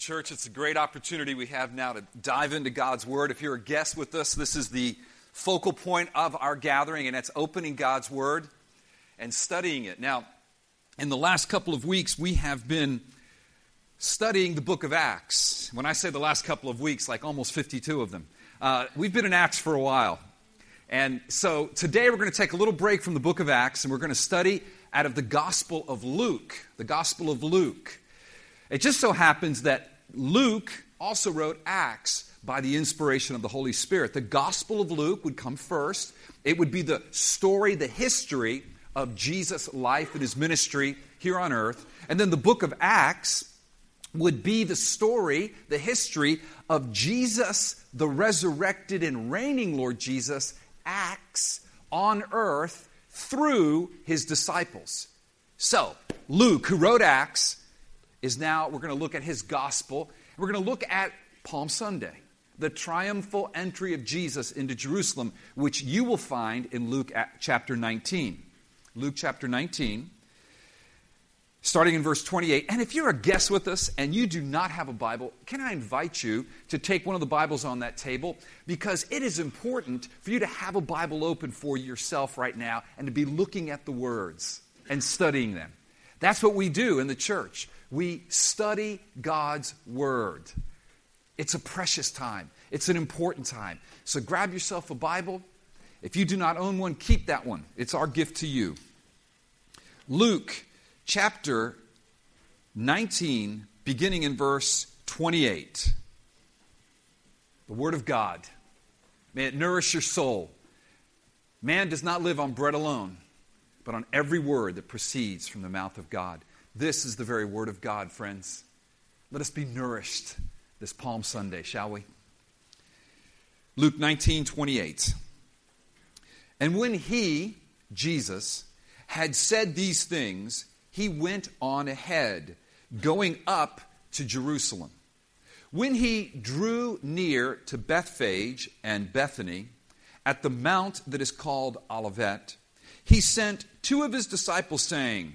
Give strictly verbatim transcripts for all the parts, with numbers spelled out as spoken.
Church, it's a great opportunity we have now to dive into God's Word. If you're a guest with us, this is the focal point of our gathering, and that's opening God's Word and studying it. Now, in the last couple of weeks, we have been studying the book of Acts. When I say the last couple of weeks, like almost fifty-two of them. Uh, we've been in Acts for a while. And so today we're going to take a little break from the book of Acts, and we're going to study out of the Gospel of Luke, the Gospel of Luke. It just so happens that Luke also wrote Acts by the inspiration of the Holy Spirit. The Gospel of Luke would come first. It would be the story, the history of Jesus' life and his ministry here on earth. And then the book of Acts would be the story, the history of Jesus, the resurrected and reigning Lord Jesus, acts on earth through his disciples. So, Luke, who wrote Acts, is now we're going to look at his gospel. We're going to look at Palm Sunday, the triumphal entry of Jesus into Jerusalem, which you will find in Luke chapter nineteen. Luke chapter nineteen, starting in verse twenty-eight. And if you're a guest with us and you do not have a Bible, can I invite you to take one of the Bibles on that table? Because it is important for you to have a Bible open for yourself right now and to be looking at the words and studying them. That's what we do in the church. We study God's Word. It's a precious time. It's an important time. So grab yourself a Bible. If you do not own one, keep that one. It's our gift to you. Luke chapter nineteen, beginning in verse twenty-eight. The Word of God. May it nourish your soul. Man does not live on bread alone, but on every word that proceeds from the mouth of God. This is the very Word of God, friends. Let us be nourished this Palm Sunday, shall we? Luke nineteen, twenty-eight. And when he, Jesus, had said these things, he went on ahead, going up to Jerusalem. When he drew near to Bethphage and Bethany, at the mount that is called Olivet, he sent two of his disciples, saying,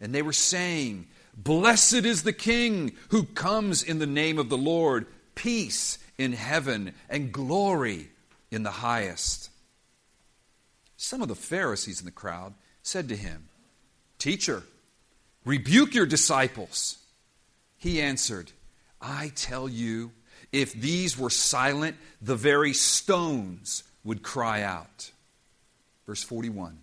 And they were saying, "Blessed is the King who comes in the name of the Lord, peace in heaven and glory in the highest." Some of the Pharisees in the crowd said to him, "Teacher, rebuke your disciples." He answered, "I tell you, if these were silent, the very stones would cry out." Verse forty-one.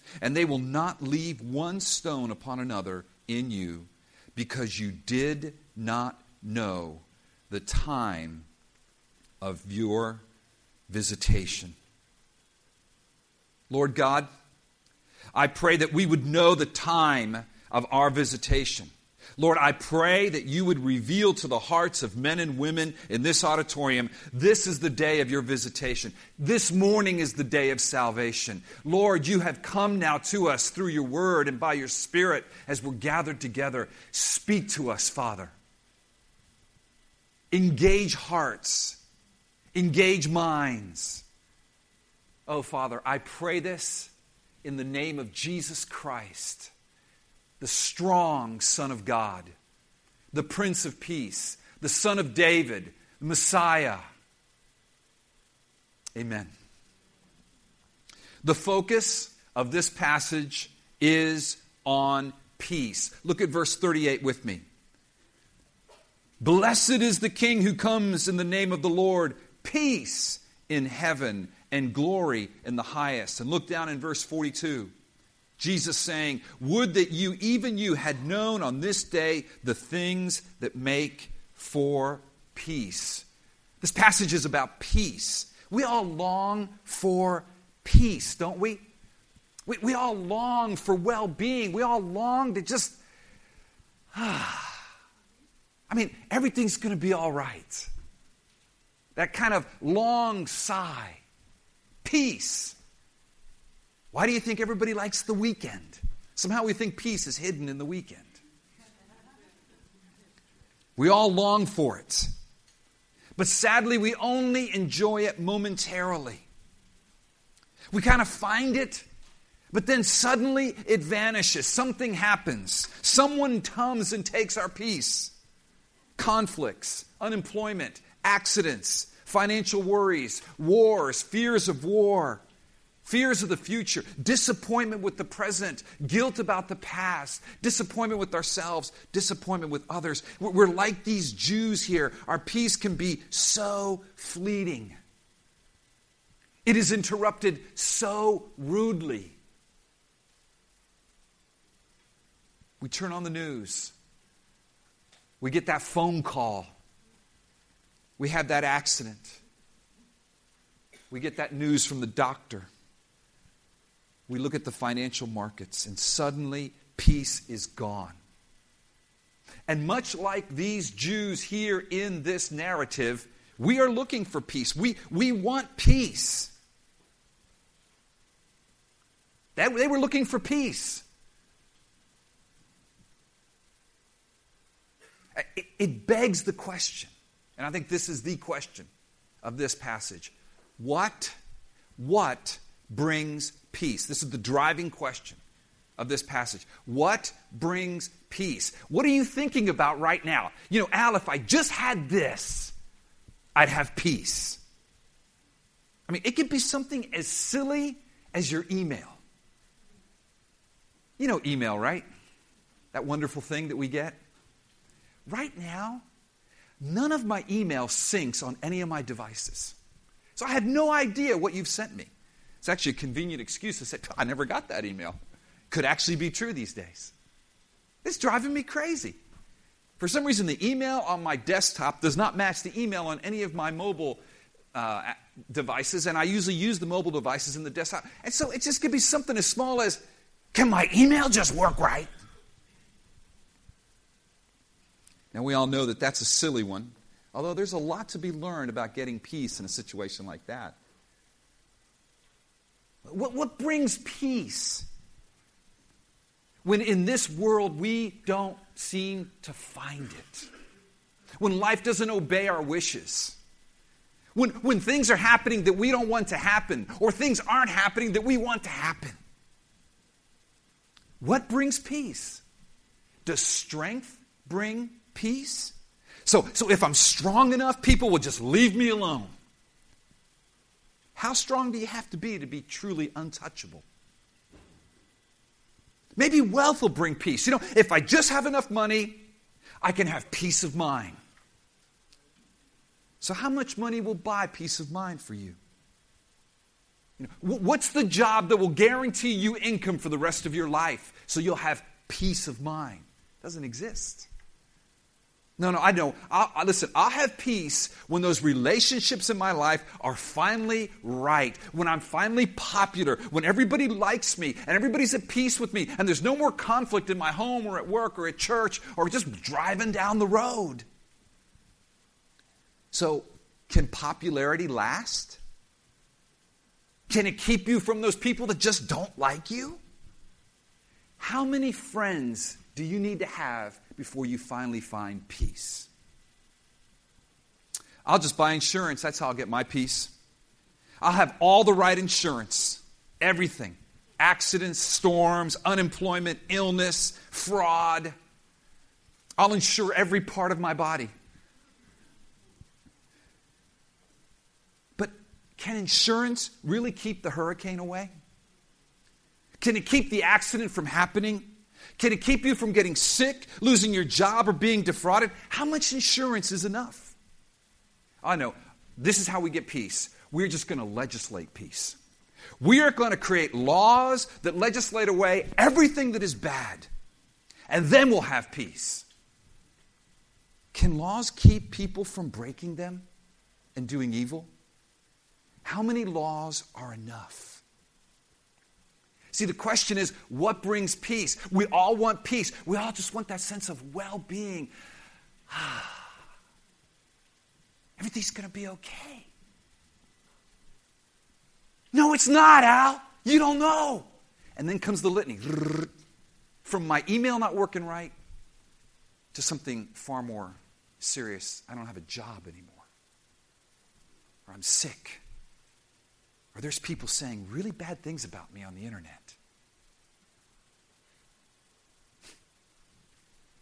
And they will not leave one stone upon another in you, because you did not know the time of your visitation." Lord God, I pray that we would know the time of our visitation. Lord, I pray that you would reveal to the hearts of men and women in this auditorium, this is the day of your visitation. This morning is the day of salvation. Lord, you have come now to us through your word and by your Spirit as we're gathered together. Speak to us, Father. Engage hearts. Engage minds. Oh, Father, I pray this in the name of Jesus Christ, the strong Son of God, the Prince of Peace, the Son of David, the Messiah. Amen. The focus of this passage is on peace. Look at verse thirty-eight with me. Blessed is the King who comes in the name of the Lord. Peace in heaven and glory in the highest. And look down in verse forty-two. Jesus saying, would that you, even you, had known on this day the things that make for peace. This passage is about peace. We all long for peace, don't we? We, we all long for well-being. We all long to just... Ah, I mean, everything's going to be all right. That kind of long sigh. Peace. Why do you think everybody likes the weekend? Somehow we think peace is hidden in the weekend. We all long for it. But sadly, we only enjoy it momentarily. We kind of find it, but then suddenly it vanishes. Something happens. Someone comes and takes our peace. Conflicts, unemployment, accidents, financial worries, wars, fears of war, fears of the future, disappointment with the present, guilt about the past, disappointment with ourselves, disappointment with others. We're like these Jews here. Our peace can be so fleeting. It is interrupted so rudely. We turn on the news. We get that phone call. We have that accident. We get that news from the doctor. We look at the financial markets, and suddenly peace is gone. And much like these Jews here in this narrative, we are looking for peace. We, we want peace. That, they were looking for peace. It begs the question, and I think this is the question of this passage. What, what brings peace? This is the driving question of this passage. What brings peace? What are you thinking about right now? You know, Al, if I just had this, I'd have peace. I mean, it could be something as silly as your email. You know email, right? That wonderful thing that we get. Right now, none of my email syncs on any of my devices. So I have no idea what you've sent me. It's actually a convenient excuse to say, I never got that email. Could actually be true these days. It's driving me crazy. For some reason, the email on my desktop does not match the email on any of my mobile uh, devices, and I usually use the mobile devices in the desktop. And so it just could be something as small as, can my email just work right? Now, we all know that that's a silly one, although there's a lot to be learned about getting peace in a situation like that. What, what brings peace when in this world we don't seem to find it? When life doesn't obey our wishes? When, when things are happening that we don't want to happen, or things aren't happening that we want to happen? What brings peace? Does strength bring peace? Peace? So, so if I'm strong enough, people will just leave me alone. How strong do you have to be to be truly untouchable? Maybe wealth will bring peace. You know, if I just have enough money, I can have peace of mind. So how much money will buy peace of mind for you? You know, what's the job that will guarantee you income for the rest of your life so you'll have peace of mind? It doesn't exist. No, no, I know. I'll, I, listen, I'll have peace when those relationships in my life are finally right, when I'm finally popular, when everybody likes me and everybody's at peace with me and there's no more conflict in my home or at work or at church or just driving down the road. So, can popularity last? Can it keep you from those people that just don't like you? How many friends do you need to have before you finally find peace? I'll just buy insurance. That's how I'll get my peace. I'll have all the right insurance. Everything. Accidents, storms, unemployment, illness, fraud. I'll insure every part of my body. But can insurance really keep the hurricane away? Can it keep the accident from happening? Can it keep you from getting sick, losing your job, or being defrauded? How much insurance is enough? I know. This is how we get peace. We're just going to legislate peace. We are going to create laws that legislate away everything that is bad. And then we'll have peace. Can laws keep people from breaking them and doing evil? How many laws are enough? See, the question is, what brings peace? We all want peace. We all just want that sense of well-being. Everything's going to be okay. No, it's not, Al. You don't know. And then comes the litany. From my email not working right to something far more serious. I don't have a job anymore. Or I'm sick. Or there's people saying really bad things about me on the internet.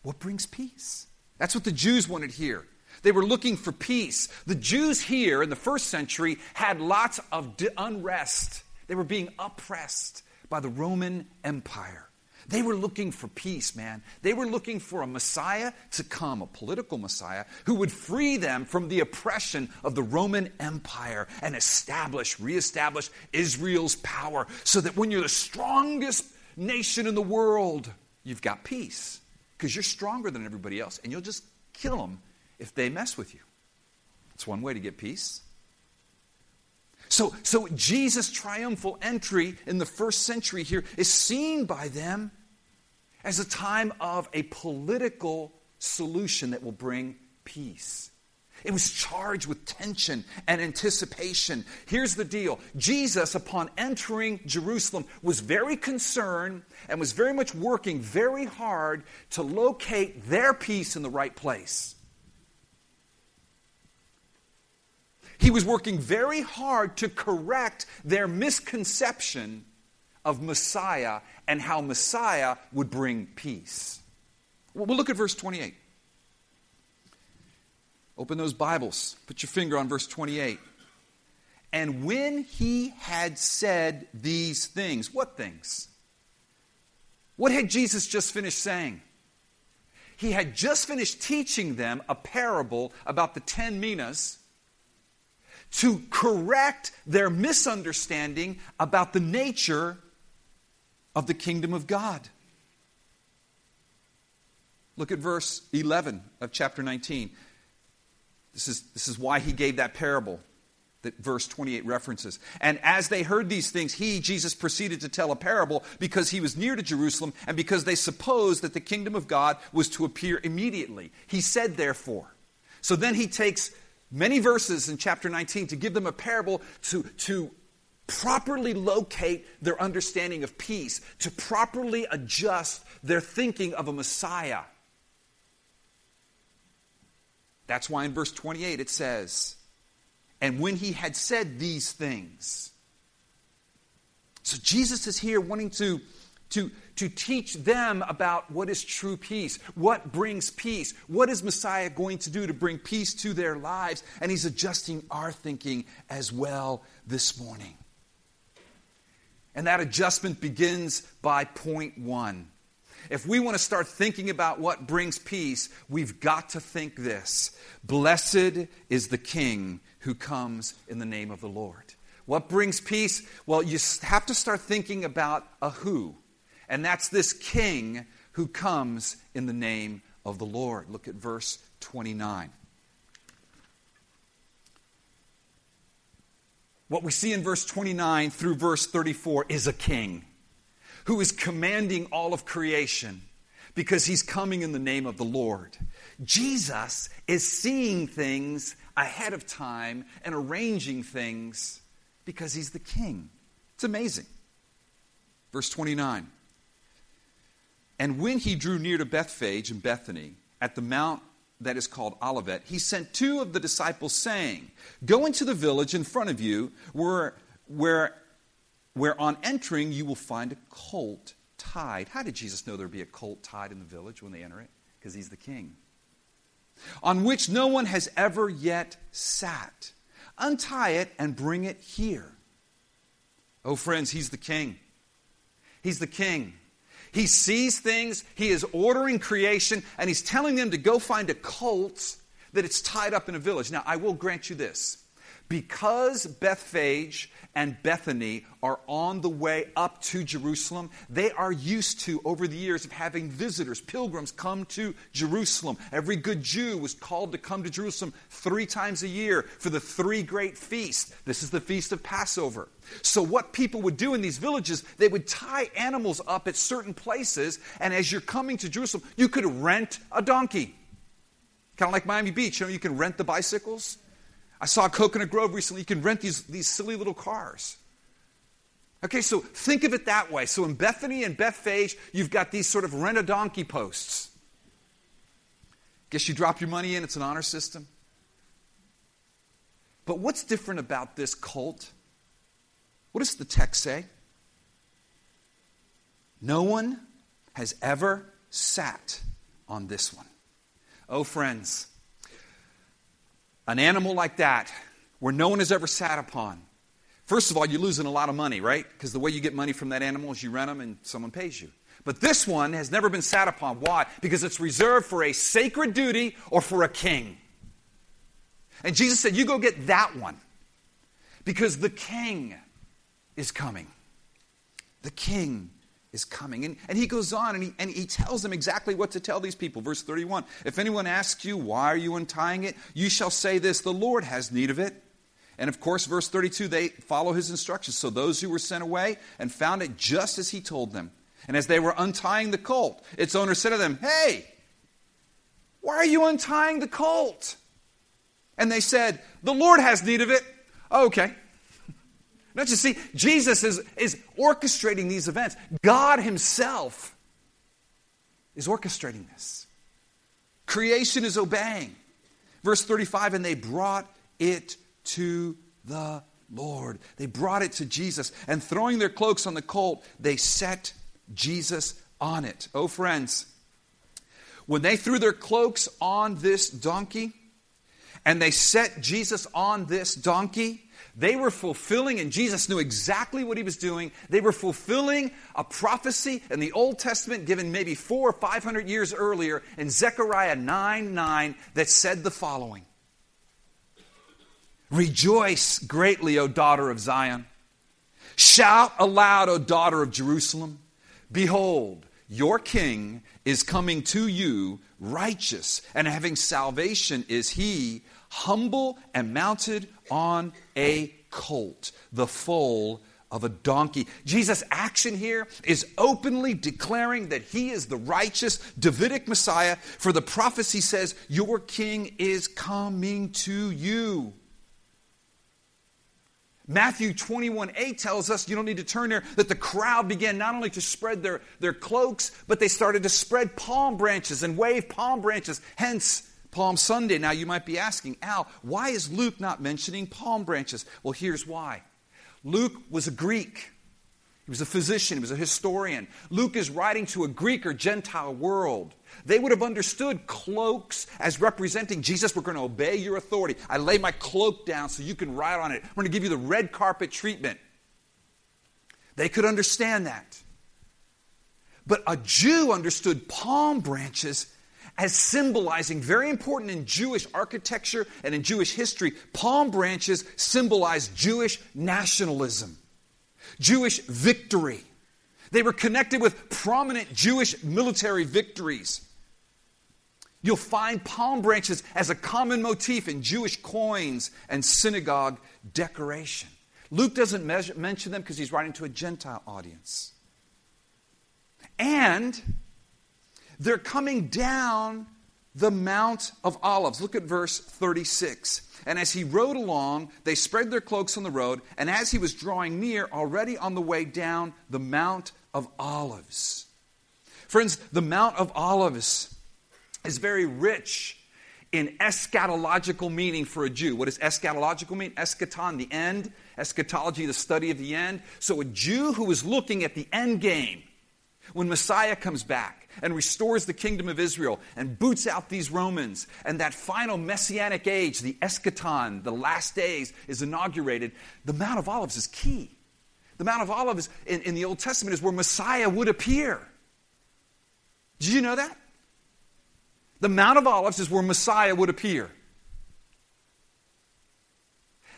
What brings peace? That's what the Jews wanted here. They were looking for peace. The Jews here in the first century had lots of unrest. They were being oppressed by the Roman Empire. They were looking for peace, man. They were looking for a Messiah to come, a political Messiah, who would free them from the oppression of the Roman Empire and establish, reestablish Israel's power so that when you're the strongest nation in the world, you've got peace because you're stronger than everybody else and you'll just kill them if they mess with you. It's one way to get peace. So, so Jesus' triumphal entry in the first century here is seen by them as a time of a political solution that will bring peace. It was charged with tension and anticipation. Here's the deal. Jesus, upon entering Jerusalem, was very concerned and was very much working very hard to locate their peace in the right place. He was working very hard to correct their misconception of Messiah and how Messiah would bring peace. We'll look at verse twenty-eight. Open those Bibles. Put your finger on verse twenty-eight. And when he had said these things, what things? What had Jesus just finished saying? He had just finished teaching them a parable about the ten minas, to correct their misunderstanding about the nature of the kingdom of God. Look at verse eleven of chapter nineteen. This is, this is why he gave that parable that verse twenty-eight references. And as they heard these things, he, Jesus, proceeded to tell a parable because he was near to Jerusalem and because they supposed that the kingdom of God was to appear immediately. He said, therefore. So then he takes many verses in chapter nineteen to give them a parable to, to properly locate their understanding of peace, to properly adjust their thinking of a Messiah. That's why in verse twenty-eight it says, and when he had said these things. So Jesus is here wanting to, to, to teach them about what is true peace, what brings peace, what is Messiah going to do to bring peace to their lives, and he's adjusting our thinking as well this morning. And that adjustment begins by point one. If we want to start thinking about what brings peace, we've got to think this. Blessed is the King who comes in the name of the Lord. What brings peace? Well, you have to start thinking about a who. And that's this King who comes in the name of the Lord. Look at verse twenty-nine. What we see in verse twenty-nine through verse thirty-four is a king who is commanding all of creation because he's coming in the name of the Lord. Jesus is seeing things ahead of time and arranging things because he's the King. It's amazing. Verse twenty-nine. And when he drew near to Bethphage and Bethany, at the Mount that is called Olivet, he sent two of the disciples saying, "Go into the village in front of you, where, where, where on entering you will find a colt tied." How did Jesus know there would be a colt tied in the village when they enter it? Because he's the king. "On which no one has ever yet sat. Untie it and bring it here." Oh, friends, he's the king. He's the king. He sees things, he is ordering creation, and he's telling them to go find a colt that it's tied up in a village. Now, I will grant you this. Because Bethphage and Bethany are on the way up to Jerusalem, they are used to, over the years, of having visitors, pilgrims, come to Jerusalem. Every good Jew was called to come to Jerusalem three times a year for the three great feasts. This is the Feast of Passover. So what people would do in these villages, they would tie animals up at certain places, and as you're coming to Jerusalem, you could rent a donkey. Kind of like Miami Beach, you know, you can rent the bicycles. I saw Coconut Grove recently. You can rent these, these silly little cars. Okay, so think of it that way. So in Bethany and Bethphage, you've got these sort of rent-a-donkey posts. Guess you drop your money in, it's an honor system. But what's different about this cult? What does the text say? No one has ever sat on this one. Oh, friends, an animal like that, where no one has ever sat upon. First of all, you're losing a lot of money, right? Because the way you get money from that animal is you rent them and someone pays you. But this one has never been sat upon. Why? Because it's reserved for a sacred duty or for a king. And Jesus said, you go get that one. Because the king is coming. The king is coming. And, and he goes on and he, and he tells them exactly what to tell these people. Verse thirty-one, "If anyone asks you, why are you untying it? You shall say this, the Lord has need of it." And of course, verse thirty-two, they follow his instructions. "So those who were sent away and found it just as he told them. And as they were untying the colt, its owner said to them, 'Hey, why are you untying the colt?' And they said, 'The Lord has need of it.'" Oh, okay. Don't you see? Jesus is, is orchestrating these events. God himself is orchestrating this. Creation is obeying. Verse thirty-five, "And they brought it to the Lord." They brought it to Jesus. "And throwing their cloaks on the colt, they set Jesus on it." Oh, friends, when they threw their cloaks on this donkey, and they set Jesus on this donkey, they were fulfilling, and Jesus knew exactly what he was doing. They were fulfilling a prophecy in the Old Testament given maybe four or five hundred years earlier in Zechariah nine nine that said the following: "Rejoice greatly, O daughter of Zion. Shout aloud, O daughter of Jerusalem. Behold, your king is coming to you, righteous, and having salvation is he, humble and mounted on a colt, the foal of a donkey." Jesus' action here is openly declaring that he is the righteous Davidic Messiah, for the prophecy says, "Your king is coming to you." Matthew twenty-one eight tells us, you don't need to turn there, that the crowd began not only to spread their, their cloaks, but they started to spread palm branches and wave palm branches, hence Palm Sunday. Now you might be asking, Al, why is Luke not mentioning palm branches? Well, here's why. Luke was a Greek. He was a physician. He was a historian. Luke is writing to a Greek or Gentile world. They would have understood cloaks as representing, Jesus, we're going to obey your authority. I lay my cloak down so you can ride on it. I'm going to give you the red carpet treatment. They could understand that. But a Jew understood palm branches as symbolizing, very important in Jewish architecture and in Jewish history, palm branches symbolize Jewish nationalism, Jewish victory. They were connected with prominent Jewish military victories. You'll find palm branches as a common motif in Jewish coins and synagogue decoration. Luke doesn't measure, mention them because he's writing to a Gentile audience. And they're coming down the Mount of Olives. Look at verse thirty-six. "And as he rode along, they spread their cloaks on the road. And as he was drawing near, already on the way down the Mount of Olives." Friends, the Mount of Olives is very rich in eschatological meaning for a Jew. What does eschatological mean? Eschaton, the end. Eschatology, the study of the end. So a Jew who is looking at the end game, when Messiah comes back and restores the kingdom of Israel and boots out these Romans, and that final messianic age, the eschaton, the last days, is inaugurated, the Mount of Olives is key. The Mount of Olives in, in the Old Testament is where Messiah would appear. Did you know that? The Mount of Olives is where Messiah would appear.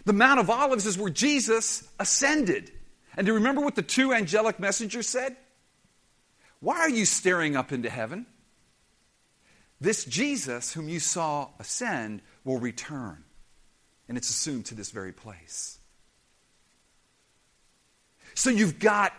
The Mount of Olives is where Jesus ascended. And do you remember what the two angelic messengers said? Why are you staring up into heaven? This Jesus whom you saw ascend will return. And it's assumed to this very place. So you've got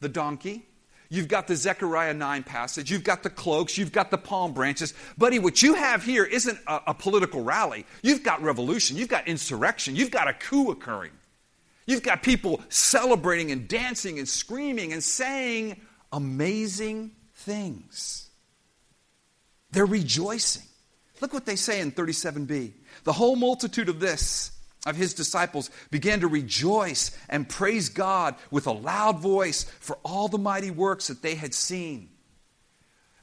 the donkey. You've got the Zechariah nine passage. You've got the cloaks. You've got the palm branches. Buddy, what you have here isn't a, a political rally. You've got revolution. You've got insurrection. You've got a coup occurring. You've got people celebrating and dancing and screaming and saying amazing things. They're rejoicing. Look what they say in thirty-seven b. The whole multitude of this, of his disciples, began to rejoice and praise God with a loud voice for all the mighty works that they had seen.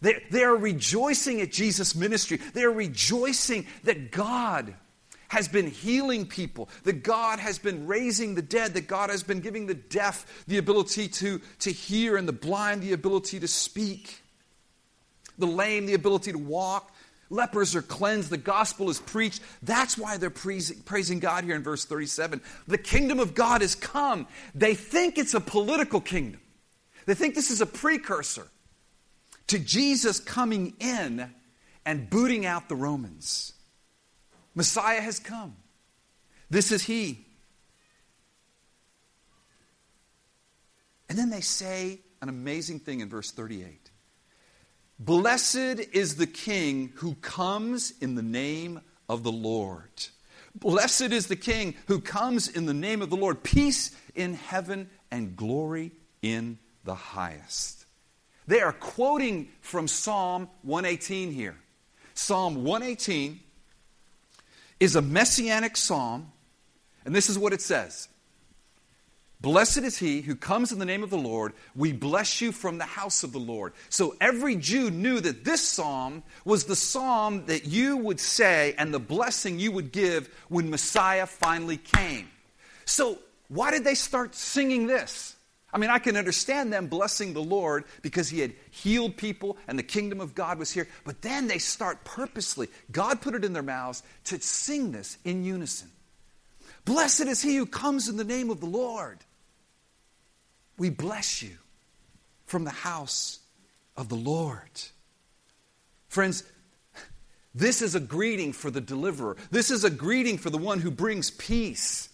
They, they are rejoicing at Jesus' ministry. They are rejoicing that God has been healing people, that God has been raising the dead, that God has been giving the deaf the ability to, to hear and the blind the ability to speak, the lame the ability to walk. Lepers are cleansed. The gospel is preached. That's why they're praising God here in verse thirty-seven. The kingdom of God has come. They think it's a political kingdom. They think this is a precursor to Jesus coming in and booting out the Romans. Messiah has come. This is he. And then they say an amazing thing in verse thirty-eight. Blessed is the King who comes in the name of the Lord. Blessed is the King who comes in the name of the Lord. Peace in heaven and glory in the highest. They are quoting from Psalm one eighteen here. Psalm one eighteen is a messianic psalm, and this is what it says. Blessed is he who comes in the name of the Lord. We bless you from the house of the Lord. So every Jew knew that this psalm was the psalm that you would say and the blessing you would give when Messiah finally came. So why did they start singing this? I mean, I can understand them blessing the Lord because he had healed people and the kingdom of God was here. But then they start purposely, God put it in their mouths, to sing this in unison. Blessed is he who comes in the name of the Lord. We bless you from the house of the Lord. Friends, this is a greeting for the deliverer. This is a greeting for the one who brings peace.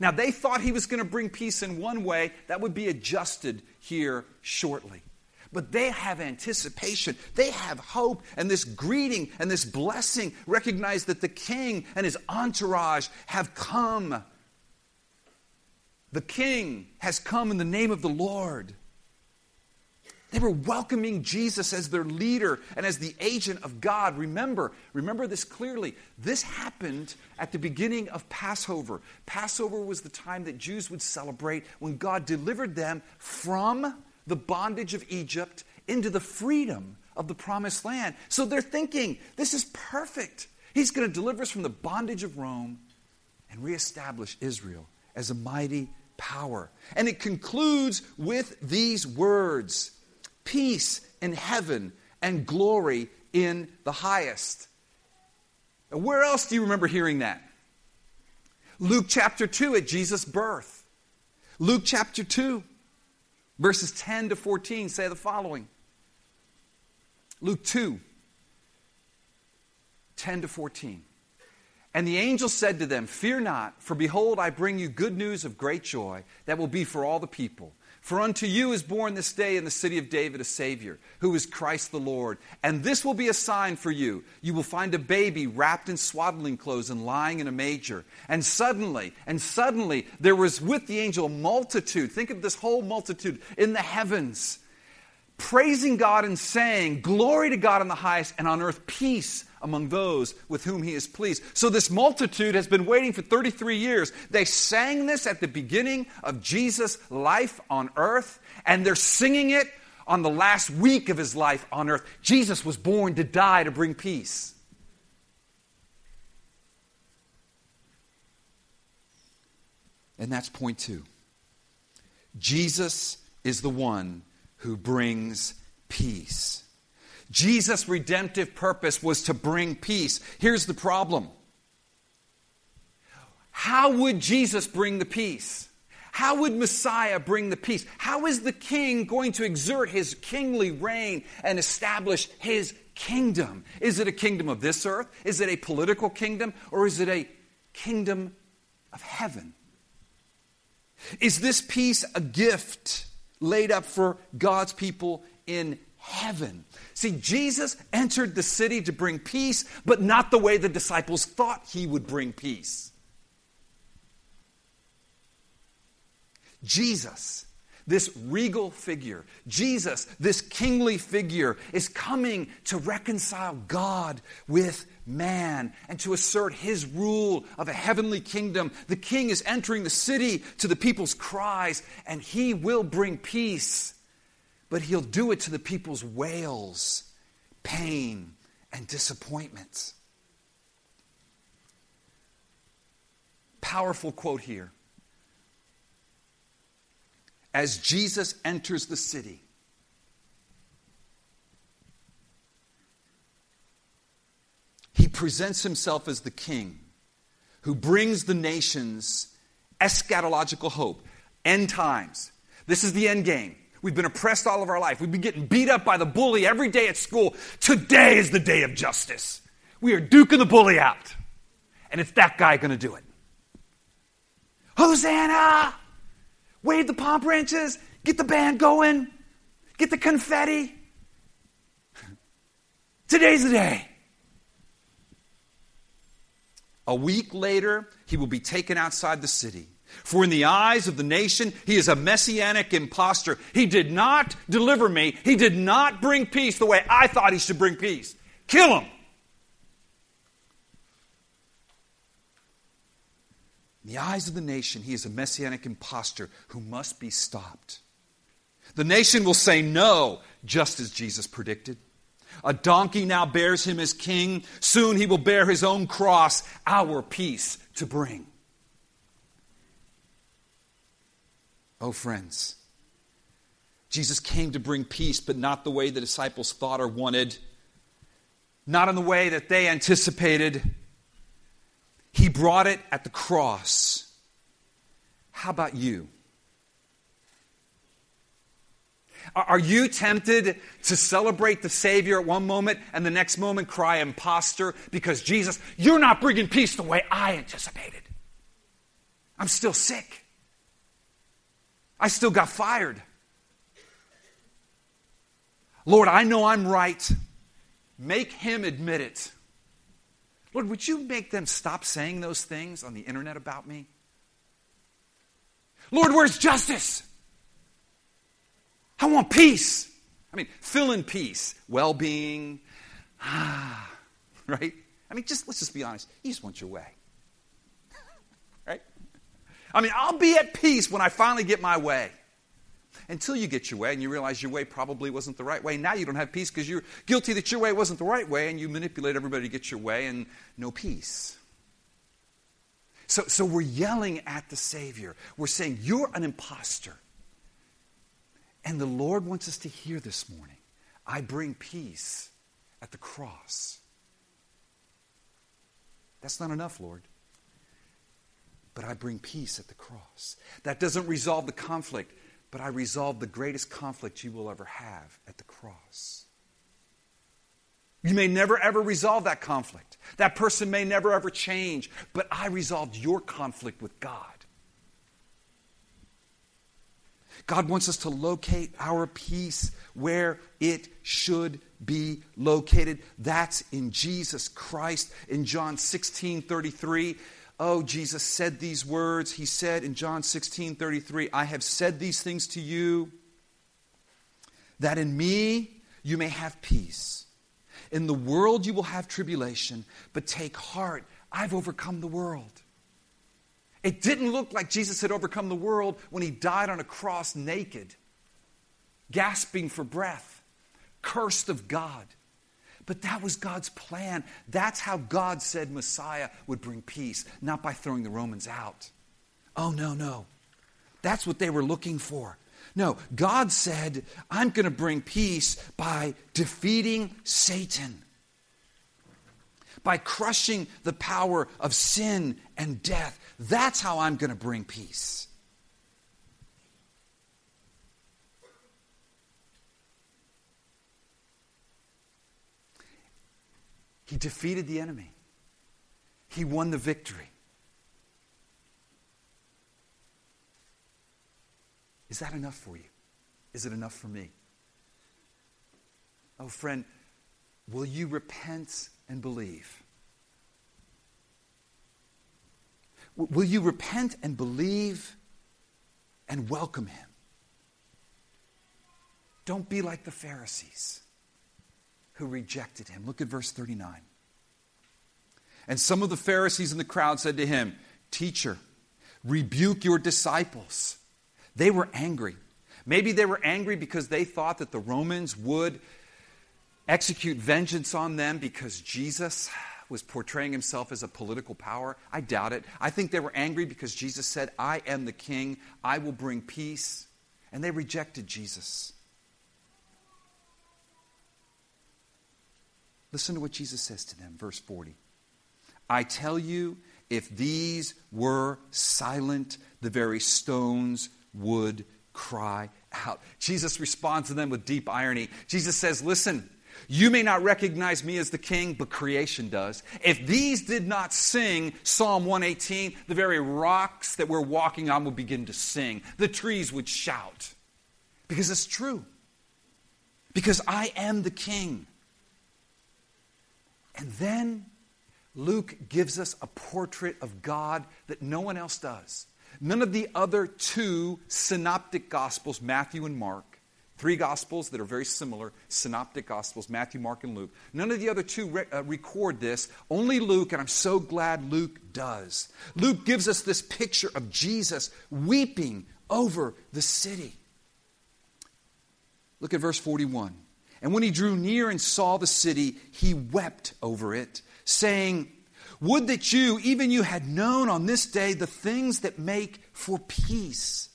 Now, they thought he was going to bring peace in one way. That would be adjusted here shortly. But they have anticipation. They have hope. And this greeting and this blessing recognize that the king and his entourage have come. The king has come in the name of the Lord. They were welcoming Jesus as their leader and as the agent of God. Remember, remember this clearly. This happened at the beginning of Passover. Passover was the time that Jews would celebrate when God delivered them from the bondage of Egypt into the freedom of the promised land. So they're thinking, this is perfect. He's going to deliver us from the bondage of Rome and reestablish Israel as a mighty power. And it concludes with these words, peace in heaven and glory in the highest. And where else do you remember hearing that? Luke chapter two at Jesus' birth. Luke chapter two, verses ten to fourteen say the following. Luke two, ten to fourteen. And the angel said to them, fear not, for behold, I bring you good news of great joy that will be for all the people. For unto you is born this day in the city of David a Savior, who is Christ the Lord. And this will be a sign for you. You will find a baby wrapped in swaddling clothes and lying in a manger. And suddenly, and suddenly, there was with the angel a multitude. Think of this whole multitude in the heavens, praising God and saying, glory to God in the highest, and on earth peace among those with whom he is pleased. So this multitude has been waiting for thirty-three years. They sang this at the beginning of Jesus' life on earth, and they're singing it on the last week of his life on earth. Jesus was born to die to bring peace. And that's point two. Jesus is the one who brings peace. Jesus' redemptive purpose was to bring peace. Here's the problem. How would Jesus bring the peace? How would Messiah bring the peace? How is the king going to exert his kingly reign and establish his kingdom? Is it a kingdom of this earth? Is it a political kingdom? Or is it a kingdom of heaven? Is this peace a gift laid up for God's people in heaven? See, Jesus entered the city to bring peace, but not the way the disciples thought he would bring peace. Jesus, this regal figure, Jesus, this kingly figure, is coming to reconcile God with man and to assert his rule of a heavenly kingdom. The king is entering the city to the people's cries, and he will bring peace, but he'll do it to the people's wails, pain, and disappointment. Powerful quote here. As Jesus enters the city, he presents himself as the king who brings the nations eschatological hope, end times. This is the end game. We've been oppressed all of our life. We've been getting beat up by the bully every day at school. Today is the day of justice. We are duking the bully out. And it's that guy going to do it. Hosanna! Wave the palm branches, get the band going, get the confetti. Today's the day. A week later, he will be taken outside the city. For in the eyes of the nation, he is a messianic imposter. He did not deliver me. He did not bring peace the way I thought he should bring peace. Kill him. In the eyes of the nation, he is a messianic imposter who must be stopped. The nation will say no, just as Jesus predicted. A donkey now bears him as king. Soon he will bear his own cross, our peace to bring. Oh, friends, Jesus came to bring peace, but not the way the disciples thought or wanted, not in the way that they anticipated. He brought it at the cross. How about you? Are you tempted to celebrate the Savior at one moment and the next moment cry imposter because Jesus, you're not bringing peace the way I anticipated. I'm still sick. I still got fired. Lord, I know I'm right. Make him admit it. Lord, would you make them stop saying those things on the internet about me? Lord, where's justice? I want peace. I mean, fill in peace, well-being, ah, right? I mean, just let's just be honest. You just want your way, right? I mean, I'll be at peace when I finally get my way. Until you get your way and you realize your way probably wasn't the right way. Now you don't have peace because you're guilty that your way wasn't the right way and you manipulate everybody to get your way and no peace. So, so we're yelling at the Savior. We're saying, you're an imposter. And the Lord wants us to hear this morning, I bring peace at the cross. That's not enough, Lord. But I bring peace at the cross. That doesn't resolve the conflict. But I resolved the greatest conflict you will ever have at the cross. You may never ever resolve that conflict. That person may never ever change. But I resolved your conflict with God. God wants us to locate our peace where it should be located. That's in Jesus Christ. In John sixteen thirty-three. Oh, Jesus said these words. He said in John sixteen thirty-three, I have said these things to you that in me you may have peace. In the world you will have tribulation, but take heart, I've overcome the world. It didn't look like Jesus had overcome the world when he died on a cross naked, gasping for breath, cursed of God. But that was God's plan. That's how God said Messiah would bring peace, not by throwing the Romans out. Oh, no, no. That's what they were looking for. No, God said, I'm going to bring peace by defeating Satan, by crushing the power of sin and death. That's how I'm going to bring peace. He defeated the enemy. He won the victory. Is that enough for you? Is it enough for me? Oh, friend, will you repent and believe? Will you repent and believe and welcome him? Don't be like the Pharisees who rejected him. Look at verse thirty-nine. And some of the Pharisees in the crowd said to him, Teacher, rebuke your disciples. They were angry. Maybe they were angry because they thought that the Romans would execute vengeance on them because Jesus was portraying himself as a political power. I doubt it. I think they were angry because Jesus said, I am the king. I will bring peace. And they rejected Jesus. Listen to what Jesus says to them, verse forty. I tell you, if these were silent, the very stones would cry out. Jesus responds to them with deep irony. Jesus says, listen, you may not recognize me as the king, but creation does. If these did not sing Psalm one eighteen, the very rocks that we're walking on would begin to sing. The trees would shout. Because it's true. Because I am the king. And then Luke gives us a portrait of God that no one else does. None of the other two synoptic gospels, Matthew and Mark, three gospels that are very similar, synoptic gospels, Matthew, Mark, and Luke. None of the other two re- uh, record this. Only Luke, and I'm so glad Luke does. Luke gives us this picture of Jesus weeping over the city. Look at verse forty-one. And when he drew near and saw the city, he wept over it, saying, Would that you, even you, had known on this day the things that make for peace.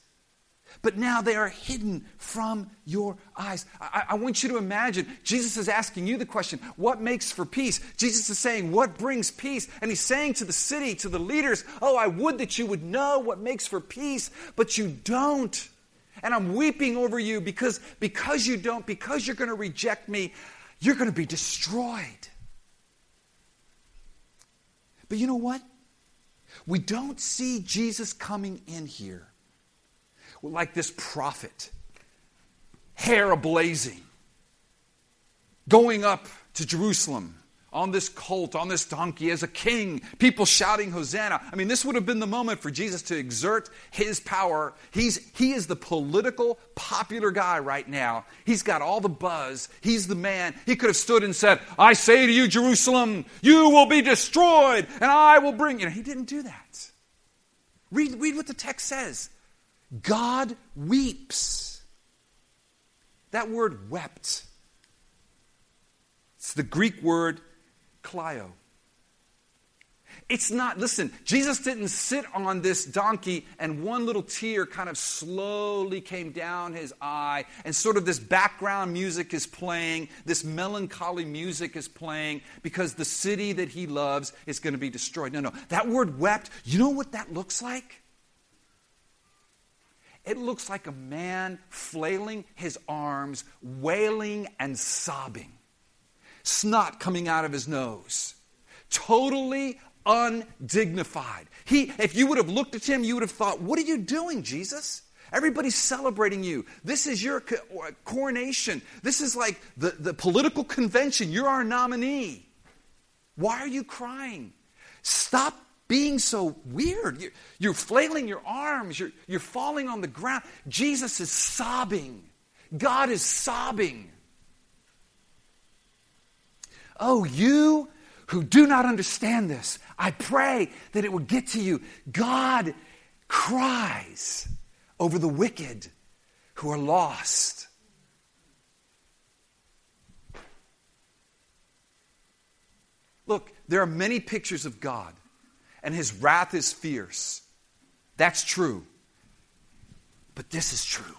But now they are hidden from your eyes. I, I want you to imagine, Jesus is asking you the question, what makes for peace? Jesus is saying, what brings peace? And he's saying to the city, to the leaders, oh, I would that you would know what makes for peace, but you don't. And I'm weeping over you because, because you don't, because you're going to reject me, you're going to be destroyed. But you know what? We don't see Jesus coming in here like this prophet, hair ablazing, going up to Jerusalem on this colt, on this donkey as a king, people shouting Hosanna. I mean, this would have been the moment for Jesus to exert his power. He's, he is the political, popular guy right now. He's got all the buzz. He's the man. He could have stood and said, I say to you, Jerusalem, you will be destroyed, and I will bring you. Know, he didn't do that. Read, read what the text says. God weeps. That word wept. It's the Greek word kleio. It's not, listen, Jesus didn't sit on this donkey and one little tear kind of slowly came down his eye and sort of this background music is playing, this melancholy music is playing because the city that he loves is going to be destroyed. No, no, that word wept, you know what that looks like? It looks like a man flailing his arms, wailing and sobbing. Snot coming out of his nose. Totally undignified. He, if you would have looked at him, you would have thought, what are you doing, Jesus? Everybody's celebrating you. This is your coronation. This is like the, the political convention. You're our nominee. Why are you crying? Stop being so weird. You're, you're flailing your arms. You're, you're falling on the ground. Jesus is sobbing. God is sobbing. Oh, you who do not understand this, I pray that it will get to you. God cries over the wicked who are lost. Look, there are many pictures of God, and his wrath is fierce. That's true. But this is true.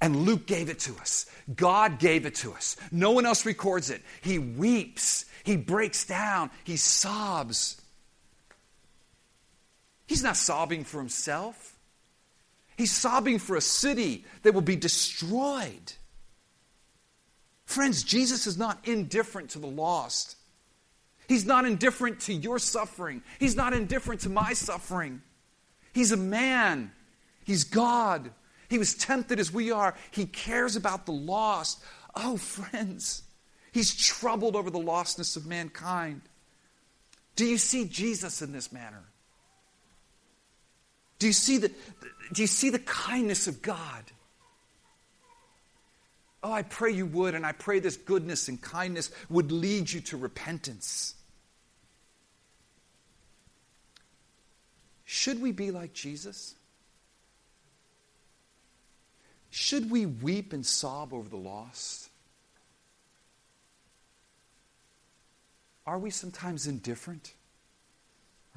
And Luke gave it to us. God gave it to us. No one else records it. He weeps. He breaks down. He sobs. He's not sobbing for himself. He's sobbing for a city that will be destroyed. Friends, Jesus is not indifferent to the lost. He's not indifferent to your suffering. He's not indifferent to my suffering. He's a man. He's God. He was tempted as we are. He cares about the lost. Oh, friends, he's troubled over the lostness of mankind. Do you see Jesus in this manner? Do you see the, do you see the kindness of God? Oh, I pray you would, and I pray this goodness and kindness would lead you to repentance. Should we be like Jesus? Should we weep and sob over the lost? Are we sometimes indifferent?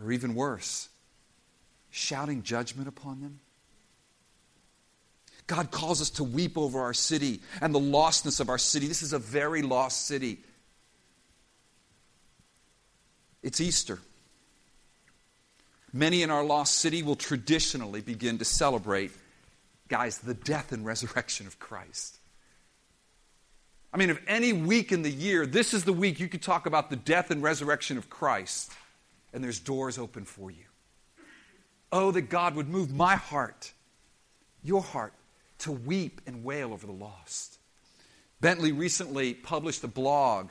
Or even worse, shouting judgment upon them? God calls us to weep over our city and the lostness of our city. This is a very lost city. It's Easter. Many in our lost city will traditionally begin to celebrate, guys, the death and resurrection of Christ. I mean, if any week in the year, this is the week you could talk about the death and resurrection of Christ, and there's doors open for you. Oh, that God would move my heart, your heart, to weep and wail over the lost. Bentley recently published a blog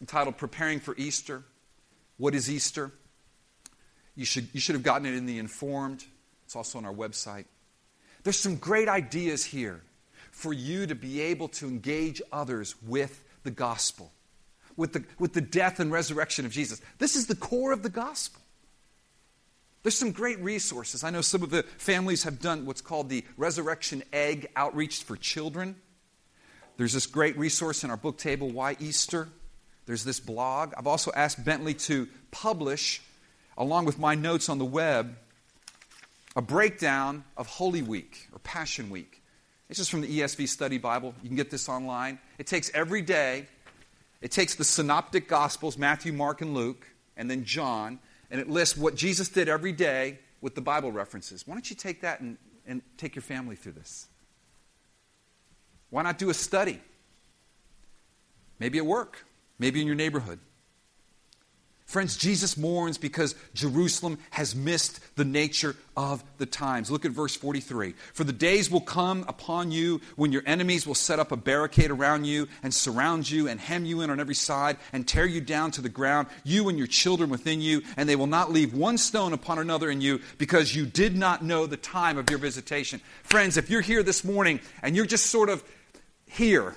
entitled Preparing for Easter. What is Easter? You should, you should have gotten it in the Informed. It's also on our website. There's some great ideas here for you to be able to engage others with the gospel, with the, with the death and resurrection of Jesus. This is the core of the gospel. There's some great resources. I know some of the families have done what's called the Resurrection Egg Outreach for Children. There's this great resource in our book table, Why Easter? There's this blog. I've also asked Bentley to publish, along with my notes on the web, a breakdown of Holy Week, or Passion Week. It's just from the E S V Study Bible. You can get this online. It takes every day. It takes the synoptic Gospels, Matthew, Mark, and Luke, and then John, and it lists what Jesus did every day with the Bible references. Why don't you take that and, and take your family through this? Why not do a study? Maybe at work. Maybe in your neighborhood. Friends, Jesus mourns because Jerusalem has missed the nature of the times. Look at verse forty-three. For the days will come upon you when your enemies will set up a barricade around you and surround you and hem you in on every side and tear you down to the ground, you and your children within you, and they will not leave one stone upon another in you because you did not know the time of your visitation. Friends, if you're here this morning and you're just sort of here,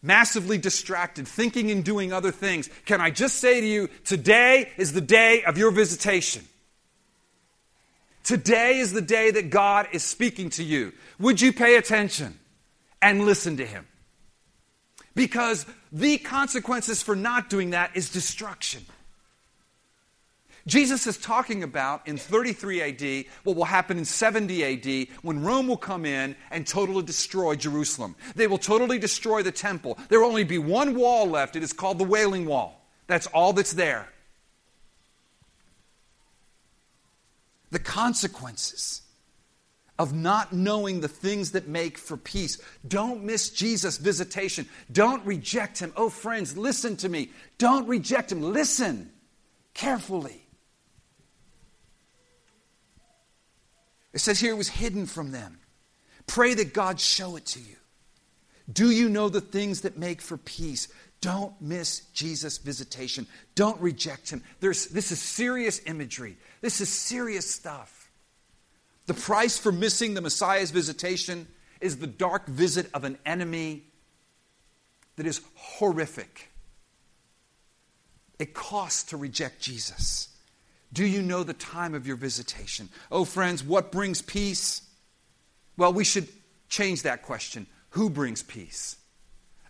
massively distracted, thinking and doing other things, can I just say to you, today is the day of your visitation. Today is the day that God is speaking to you. Would you pay attention and listen to him? Because the consequences for not doing that is destruction. Jesus is talking about in thirty-three A D what will happen in seventy A D when Rome will come in and totally destroy Jerusalem. They will totally destroy the temple. There will only be one wall left. It is called the Wailing Wall. That's all that's there. The consequences of not knowing the things that make for peace. Don't miss Jesus' visitation. Don't reject him. Oh, friends, listen to me. Don't reject him. Listen carefully. It says here it was hidden from them. Pray that God show it to you. Do you know the things that make for peace? Don't miss Jesus' visitation. Don't reject him. There's, this is serious imagery. This is serious stuff. The price for missing the Messiah's visitation is the dark visit of an enemy that is horrific. It costs to reject Jesus. Do you know the time of your visitation? Oh, friends, what brings peace? Well, we should change that question. Who brings peace?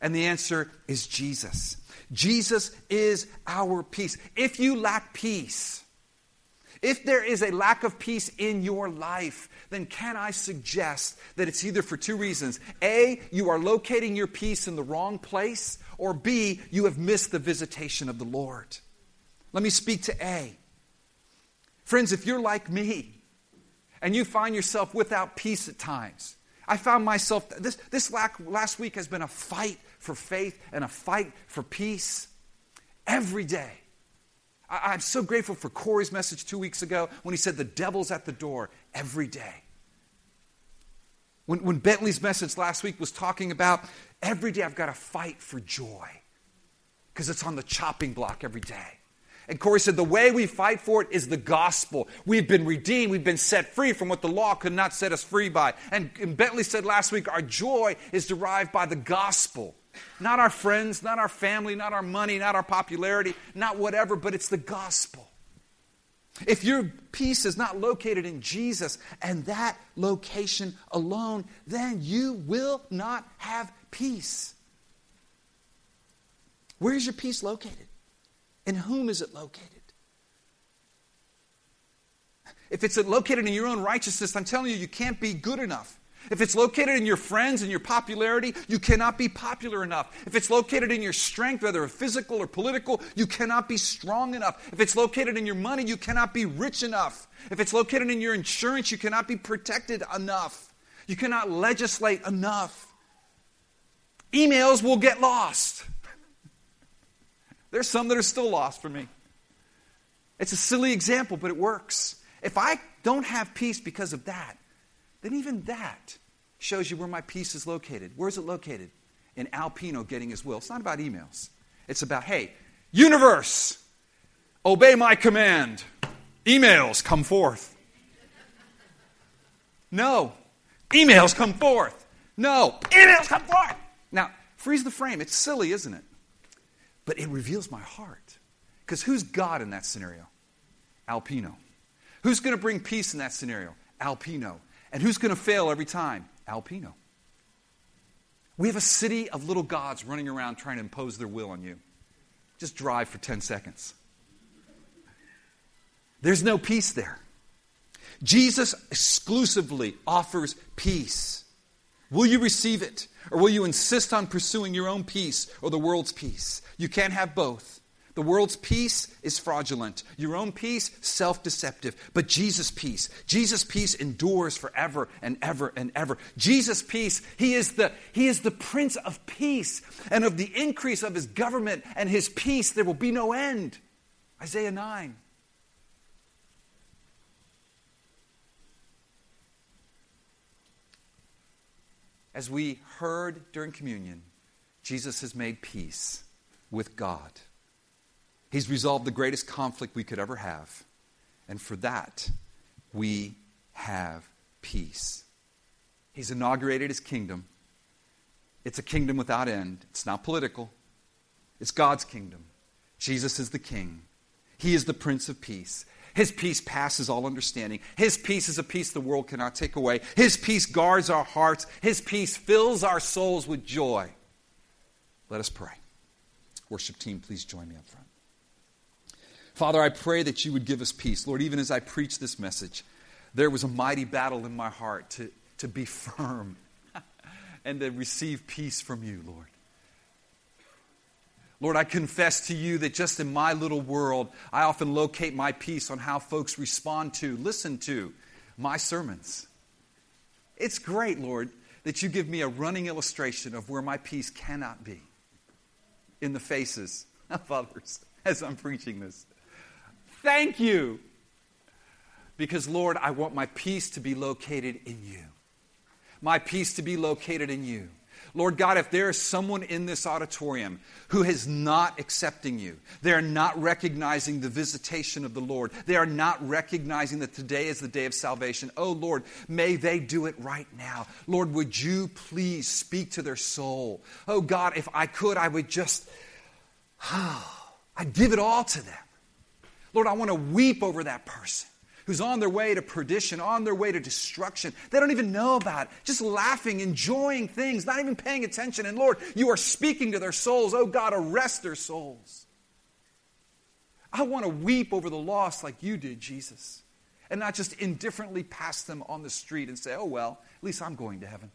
And the answer is Jesus. Jesus is our peace. If you lack peace, if there is a lack of peace in your life, then can I suggest that it's either for two reasons. A, you are locating your peace in the wrong place, or B, you have missed the visitation of the Lord. Let me speak to A. Friends, if you're like me, and you find yourself without peace at times, I found myself, this, this last week has been a fight for faith and a fight for peace every day. I, I'm so grateful for Corey's message two weeks ago when he said the devil's at the door every day. When, when Bentley's message last week was talking about every day I've got to fight for joy because it's on the chopping block every day. And Corey said the way we fight for it is the gospel. We've been redeemed. We've been set free from what the law could not set us free by. And, and Bentley said last week, our joy is derived by the gospel. Not our friends, not our family, not our money, not our popularity, not whatever, but it's the gospel. If your peace is not located in Jesus and that location alone, then you will not have peace. Where is your peace located? In whom is it located? If it's located in your own righteousness, I'm telling you, you can't be good enough. If it's located in your friends and your popularity, you cannot be popular enough. If it's located in your strength, whether physical or political, you cannot be strong enough. If it's located in your money, you cannot be rich enough. If it's located in your insurance, you cannot be protected enough. You cannot legislate enough. Emails will get lost. There's some that are still lost for me. It's a silly example, but it works. If I don't have peace because of that, then even that shows you where my peace is located. Where is it located? In Alpino getting his will. It's not about emails. It's about, hey, universe, obey my command. Emails, come forth. No. Emails, come forth. No. Emails, come forth. Now, freeze the frame. It's silly, isn't it? But it reveals my heart. Because who's God in that scenario? Alpino. Who's going to bring peace in that scenario? Alpino. And who's going to fail every time? Alpino. We have a city of little gods running around trying to impose their will on you. Just drive for ten seconds. There's no peace there. Jesus exclusively offers peace. Will you receive it? Or will you insist on pursuing your own peace or the world's peace? You can't have both. The world's peace is fraudulent. Your own peace, self-deceptive. But Jesus' peace, Jesus' peace endures forever and ever and ever. Jesus' peace, he is the, he is the Prince of Peace. And of the increase of his government and his peace, there will be no end. Isaiah nine. As we heard during communion, Jesus has made peace with God. He's resolved the greatest conflict we could ever have. And for that, we have peace. He's inaugurated his kingdom. It's a kingdom without end. It's not political. It's God's kingdom. Jesus is the king. He is the Prince of Peace. His peace passes all understanding. His peace is a peace the world cannot take away. His peace guards our hearts. His peace fills our souls with joy. Let us pray. Worship team, please join me up front. Father, I pray that you would give us peace. Lord, even as I preach this message, there was a mighty battle in my heart to, to be firm and to receive peace from you, Lord. Lord, I confess to you that just in my little world, I often locate my peace on how folks respond to, listen to my sermons. It's great, Lord, that you give me a running illustration of where my peace cannot be in the faces of others as I'm preaching this. Thank you. Because, Lord, I want my peace to be located in you. My peace to be located in you. Lord God, if there is someone in this auditorium who is not accepting you, they are not recognizing the visitation of the Lord, they are not recognizing that today is the day of salvation, oh Lord, may they do it right now. Lord, would you please speak to their soul? Oh God, if I could, I would just, oh, I'd give it all to them. Lord, I want to weep over that person who's on their way to perdition, on their way to destruction. They don't even know about it. Just laughing, enjoying things, not even paying attention. And Lord, you are speaking to their souls. Oh God, arrest their souls. I want to weep over the lost like you did, Jesus. And not just indifferently pass them on the street and say, oh well, at least I'm going to heaven.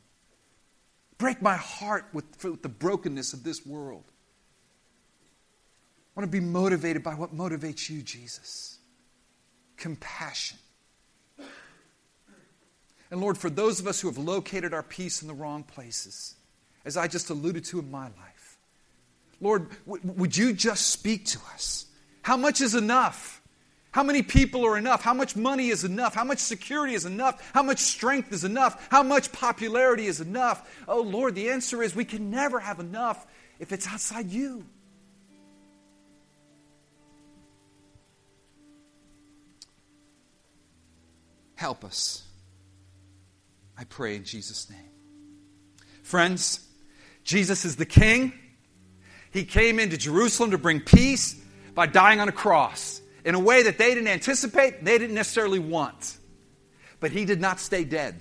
Break my heart with, with the brokenness of this world. I want to be motivated by what motivates you, Jesus. Compassion. And Lord, for those of us who have located our peace in the wrong places, as I just alluded to in my life, Lord, w- would you just speak to us? How much is enough? How many people are enough? How much money is enough? How much security is enough? How much strength is enough? How much popularity is enough? Oh Lord, the answer is we can never have enough if it's outside you. Help us, I pray in Jesus' name. Friends, Jesus is the King. He came into Jerusalem to bring peace by dying on a cross in a way that they didn't anticipate, they didn't necessarily want. But he did not stay dead.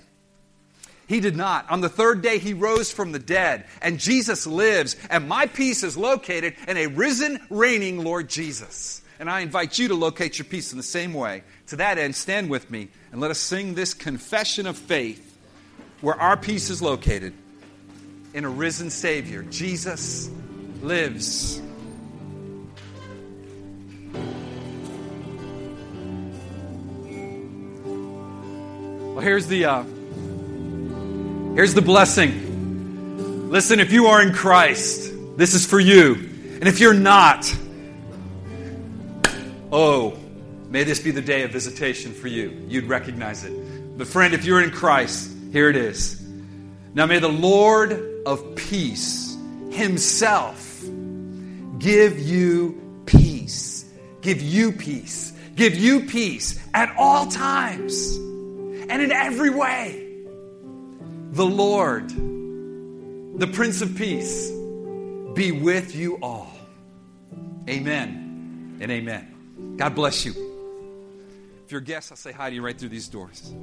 He did not. On the third day, he rose from the dead, and Jesus lives, and my peace is located in a risen, reigning Lord Jesus. And I invite you to locate your peace in the same way. To that end, stand with me and let us sing this confession of faith where our peace is located in a risen Savior. Jesus lives. Well, here's the, uh, here's the blessing. Listen, if you are in Christ, this is for you. And if you're not, oh, may this be the day of visitation for you. You'd recognize it. But friend, if you're in Christ, here it is. Now may the Lord of peace himself give you peace. Give you peace. Give you peace at all times and in every way. The Lord, the Prince of Peace, be with you all. Amen and amen. God bless you. If you're a guest, I'll say hi to you right through these doors.